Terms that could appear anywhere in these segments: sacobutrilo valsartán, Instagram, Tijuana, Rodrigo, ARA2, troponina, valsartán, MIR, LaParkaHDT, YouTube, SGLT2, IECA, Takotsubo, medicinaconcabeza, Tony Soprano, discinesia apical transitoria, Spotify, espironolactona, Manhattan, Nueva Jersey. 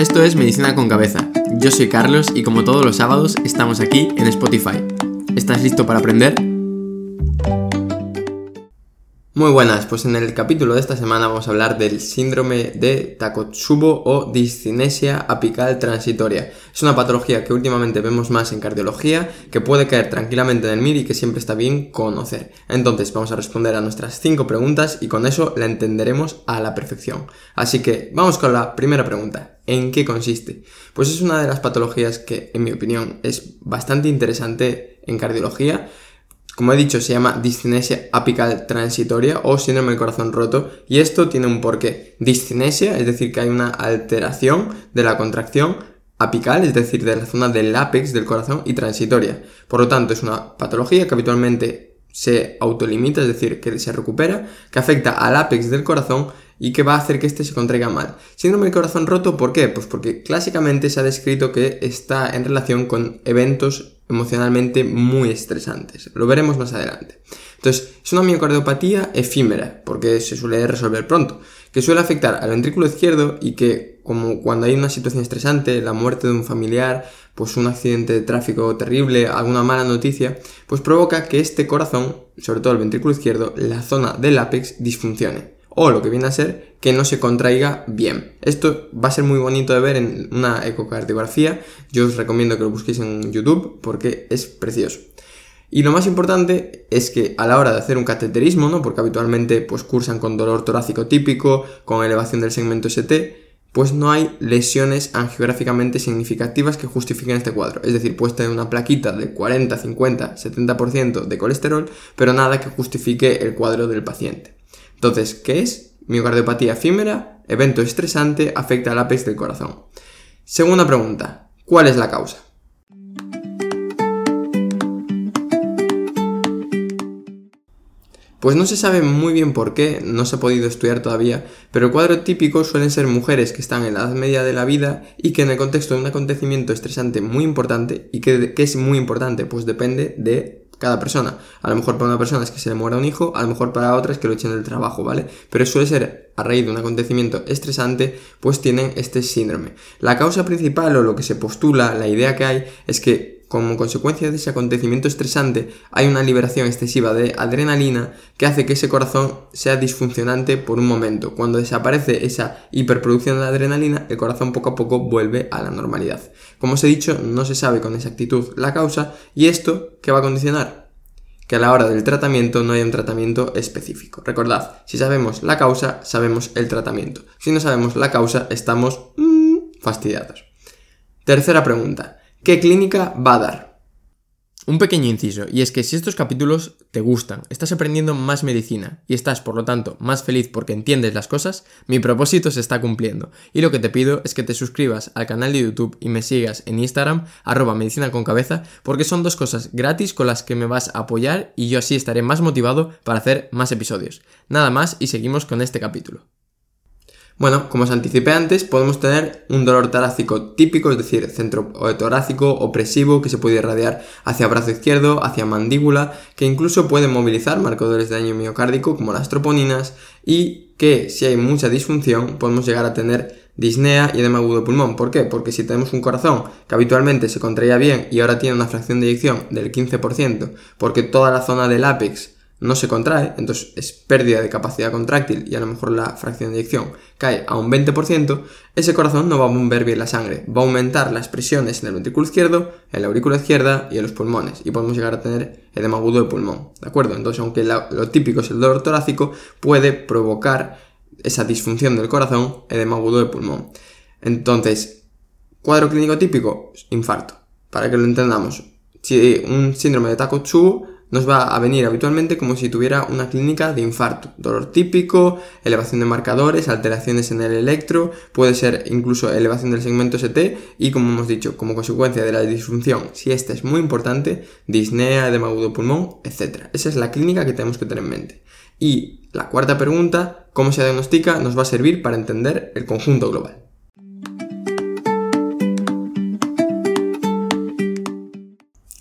Esto es Medicina con Cabeza. Yo soy Carlos y como todos los sábados estamos aquí en Spotify. ¿Estás listo para aprender? Muy buenas, pues en el capítulo de esta semana vamos a hablar del síndrome de Takotsubo o discinesia apical transitoria. Es una patología que últimamente vemos más en cardiología, que puede caer tranquilamente en el MIR y que siempre está bien conocer. Entonces vamos a responder a nuestras 5 preguntas y con eso la entenderemos a la perfección. Así que vamos con la primera pregunta. ¿En qué consiste? Pues es una de las patologías que, en mi opinión, es bastante interesante en cardiología. Como he dicho, se llama discinesia apical transitoria o síndrome del corazón roto, y esto tiene un porqué. Discinesia, es decir, que hay una alteración de la contracción apical, es decir, de la zona del ápex del corazón, y transitoria. Por lo tanto, es una patología que habitualmente se autolimita, es decir, que se recupera, que afecta al ápex del corazón y que va a hacer que este se contraiga mal. Síndrome del corazón roto, ¿por qué? Pues porque clásicamente se ha descrito que está en relación con eventos emocionalmente muy estresantes. Lo veremos más adelante. Entonces, es una miocardiopatía efímera, porque se suele resolver pronto, que suele afectar al ventrículo izquierdo y que, como cuando hay una situación estresante, la muerte de un familiar, pues un accidente de tráfico terrible, alguna mala noticia, pues provoca que este corazón, sobre todo el ventrículo izquierdo, la zona del ápex, disfuncione. O lo que viene a ser que no se contraiga bien. Esto va a ser muy bonito de ver en una ecocardiografía. Yo os recomiendo que lo busquéis en YouTube porque es precioso. Y lo más importante es que a la hora de hacer un cateterismo, ¿no? Porque habitualmente pues cursan con dolor torácico típico, con elevación del segmento ST, pues no hay lesiones angiográficamente significativas que justifiquen este cuadro. Es decir, puedes tener una plaquita de 40, 50, 70% de colesterol, pero nada que justifique el cuadro del paciente. Entonces, ¿qué es? Miocardiopatía efímera, evento estresante, afecta al ápex del corazón. Segunda pregunta, ¿cuál es la causa? Pues no se sabe muy bien por qué, no se ha podido estudiar todavía, pero el cuadro típico suelen ser mujeres que están en la edad media de la vida y que en el contexto de un acontecimiento estresante muy importante, y que es muy importante, pues depende de cada persona. A lo mejor para una persona es que se le muera un hijo, a lo mejor para otra es que lo echen del trabajo, ¿vale? Pero suele ser a raíz de un acontecimiento estresante, pues tienen este síndrome. La causa principal, o lo que se postula, la idea que hay, es que como consecuencia de ese acontecimiento estresante hay una liberación excesiva de adrenalina que hace que ese corazón sea disfuncionante por un momento. Cuando desaparece esa hiperproducción de adrenalina, el corazón poco a poco vuelve a la normalidad. Como os he dicho, no se sabe con exactitud la causa, y esto, ¿qué va a condicionar? Que a la hora del tratamiento no haya un tratamiento específico. Recordad, si sabemos la causa, sabemos el tratamiento. Si no sabemos la causa, estamos fastidiados. Tercera pregunta, ¿qué clínica va a dar? Un pequeño inciso, y es que si estos capítulos te gustan, estás aprendiendo más medicina y estás, por lo tanto, más feliz porque entiendes las cosas, mi propósito se está cumpliendo. Y lo que te pido es que te suscribas al canal de YouTube y me sigas en Instagram, @medicinaconcabeza, porque son dos cosas gratis con las que me vas a apoyar y yo así estaré más motivado para hacer más episodios. Nada más y seguimos con este capítulo. Bueno, como os anticipé antes, podemos tener un dolor torácico típico, es decir, centro torácico opresivo que se puede irradiar hacia brazo izquierdo, hacia mandíbula, que incluso puede movilizar marcadores de daño miocárdico como las troponinas, y que si hay mucha disfunción podemos llegar a tener disnea y edema agudo pulmón. ¿Por qué? Porque si tenemos un corazón que habitualmente se contraía bien y ahora tiene una fracción de eyección del 15%, porque toda la zona del ápex no se contrae, entonces es pérdida de capacidad contráctil y a lo mejor la fracción de eyección cae a un 20%, ese corazón no va a bombear bien la sangre, va a aumentar las presiones en el ventrículo izquierdo, en la aurícula izquierda y en los pulmones, y podemos llegar a tener edema agudo de pulmón, ¿de acuerdo? Entonces, aunque lo típico es el dolor torácico, puede provocar esa disfunción del corazón, edema agudo de pulmón. Entonces, cuadro clínico típico, infarto. Para que lo entendamos, si un síndrome de Takotsubo nos va a venir habitualmente como si tuviera una clínica de infarto, dolor típico, elevación de marcadores, alteraciones en el electro, puede ser incluso elevación del segmento ST y, como hemos dicho, como consecuencia de la disfunción, si esta es muy importante, disnea, edema agudo pulmón, etc. Esa es la clínica que tenemos que tener en mente. Y la cuarta pregunta, ¿cómo se diagnostica? Nos va a servir para entender el conjunto global.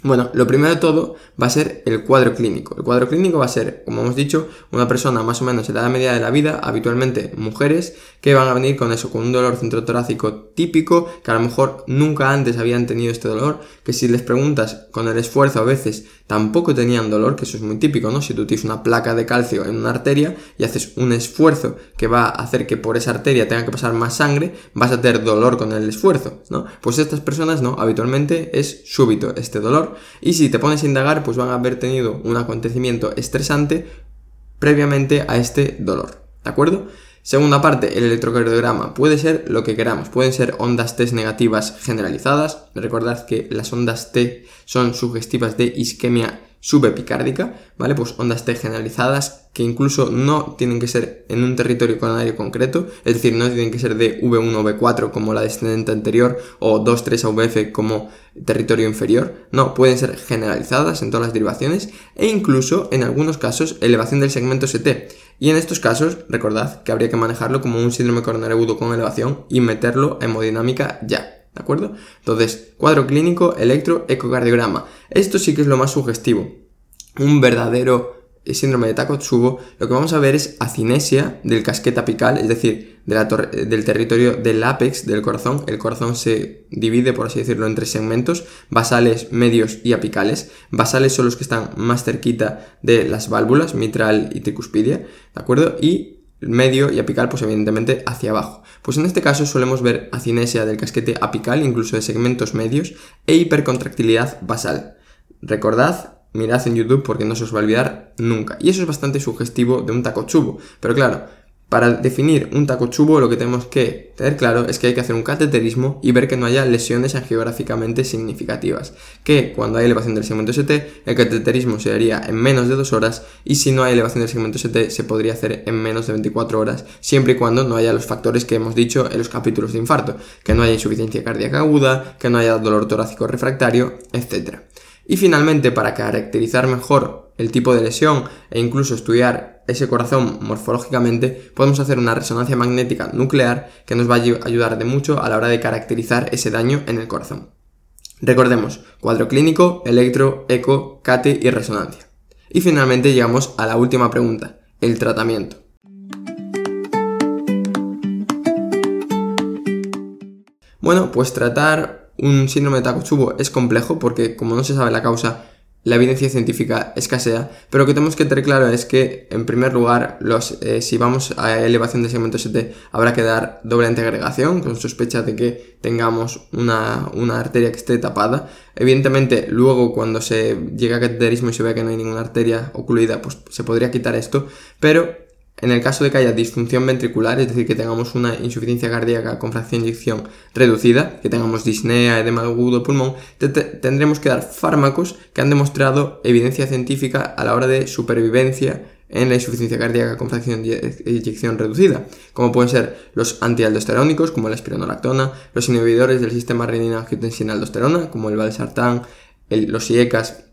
Bueno, lo primero de todo va a ser el cuadro clínico. El cuadro clínico va a ser, como hemos dicho, una persona más o menos en la edad media de la vida, habitualmente mujeres, que van a venir con eso, con un dolor centrotorácico típico, que a lo mejor nunca antes habían tenido este dolor, que si les preguntas con el esfuerzo a veces tampoco tenían dolor, que eso es muy típico, ¿no? Si tú tienes una placa de calcio en una arteria y haces un esfuerzo que va a hacer que por esa arteria tenga que pasar más sangre, vas a tener dolor con el esfuerzo, ¿no? Pues estas personas no, habitualmente es súbito este dolor. Y si te pones a indagar, pues van a haber tenido un acontecimiento estresante previamente a este dolor, ¿de acuerdo? Segunda parte, el electrocardiograma. Puede ser lo que queramos, pueden ser ondas T negativas generalizadas. Recordad que las ondas T son sugestivas de isquemia subepicárdica, ¿vale? Pues ondas T generalizadas que incluso no tienen que ser en un territorio coronario concreto, es decir, no tienen que ser de V1 V4 como la descendente anterior o 2-3 AVF como territorio inferior, no, pueden ser generalizadas en todas las derivaciones e incluso en algunos casos elevación del segmento ST. Y en estos casos, recordad que habría que manejarlo como un síndrome coronario agudo con elevación y meterlo a hemodinámica ya. ¿De acuerdo? Entonces, cuadro clínico, electro, ecocardiograma. Esto sí que es lo más sugestivo. Un verdadero síndrome de Takotsubo, lo que vamos a ver es acinesia del casquete apical, es decir, del territorio del ápex del corazón. El corazón se divide, por así decirlo, en tres segmentos, basales, medios y apicales. Basales son los que están más cerquita de las válvulas, mitral y tricuspidia, ¿de acuerdo? Y medio y apical, pues evidentemente hacia abajo. Pues en este caso solemos ver acinesia del casquete apical, incluso de segmentos medios, e hipercontractilidad basal. Recordad, mirad en YouTube porque no se os va a olvidar nunca. Y eso es bastante sugestivo de un Takotsubo. Pero claro, para definir un Takotsubo lo que tenemos que tener claro es que hay que hacer un cateterismo y ver que no haya lesiones angiográficamente significativas. Que cuando hay elevación del segmento ST, el cateterismo se haría en menos de 2 horas y si no hay elevación del segmento ST se podría hacer en menos de 24 horas, siempre y cuando no haya los factores que hemos dicho en los capítulos de infarto, que no haya insuficiencia cardíaca aguda, que no haya dolor torácico refractario, etc. Y finalmente, para caracterizar mejor el tipo de lesión e incluso estudiar ese corazón morfológicamente, podemos hacer una resonancia magnética nuclear que nos va a ayudar de mucho a la hora de caracterizar ese daño en el corazón. Recordemos, cuadro clínico, electro, eco, cate y resonancia. Y finalmente llegamos a la última pregunta, el tratamiento. Bueno, pues tratar un síndrome de Takotsubo es complejo porque como no se sabe la causa, la evidencia científica escasea, pero lo que tenemos que tener claro es que, en primer lugar, si vamos a elevación de segmento ST, habrá que dar doble antiagregación, con sospecha de que tengamos una arteria que esté tapada. Evidentemente, luego cuando se llega a cateterismo y se vea que no hay ninguna arteria ocluida, pues se podría quitar esto, pero en el caso de que haya disfunción ventricular, es decir, que tengamos una insuficiencia cardíaca con fracción de eyección reducida, que tengamos disnea, edema agudo, pulmón, tendremos que dar fármacos que han demostrado evidencia científica a la hora de supervivencia en la insuficiencia cardíaca con fracción de eyección reducida, como pueden ser los antialdosterónicos, como la espironolactona, los inhibidores del sistema renina-angiotensina-aldosterona, como el valsartán, los IECAs,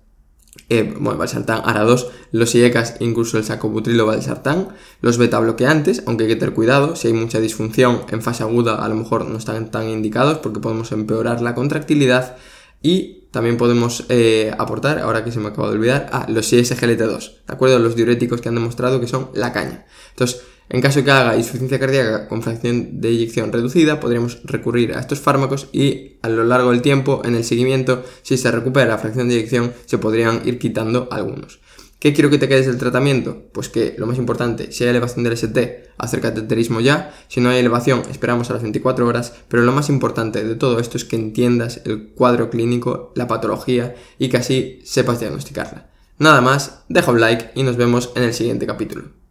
valsartán, ARA2, los IECAs, incluso el sacobutrilo valsartán, los beta bloqueantes, aunque hay que tener cuidado, si hay mucha disfunción en fase aguda a lo mejor no están tan indicados porque podemos empeorar la contractilidad y también podemos aportar, ahora que se me acaba de olvidar, a los SGLT2, ¿de acuerdo? Los diuréticos que han demostrado que son la caña. Entonces, en caso de que haga insuficiencia cardíaca con fracción de eyección reducida, podríamos recurrir a estos fármacos y a lo largo del tiempo, en el seguimiento, si se recupera la fracción de eyección, se podrían ir quitando algunos. ¿Qué quiero que te quedes del tratamiento? Pues que lo más importante, si hay elevación del ST, hacer cateterismo ya, si no hay elevación, esperamos a las 24 horas, pero lo más importante de todo esto es que entiendas el cuadro clínico, la patología y que así sepas diagnosticarla. Nada más, deja un like y nos vemos en el siguiente capítulo.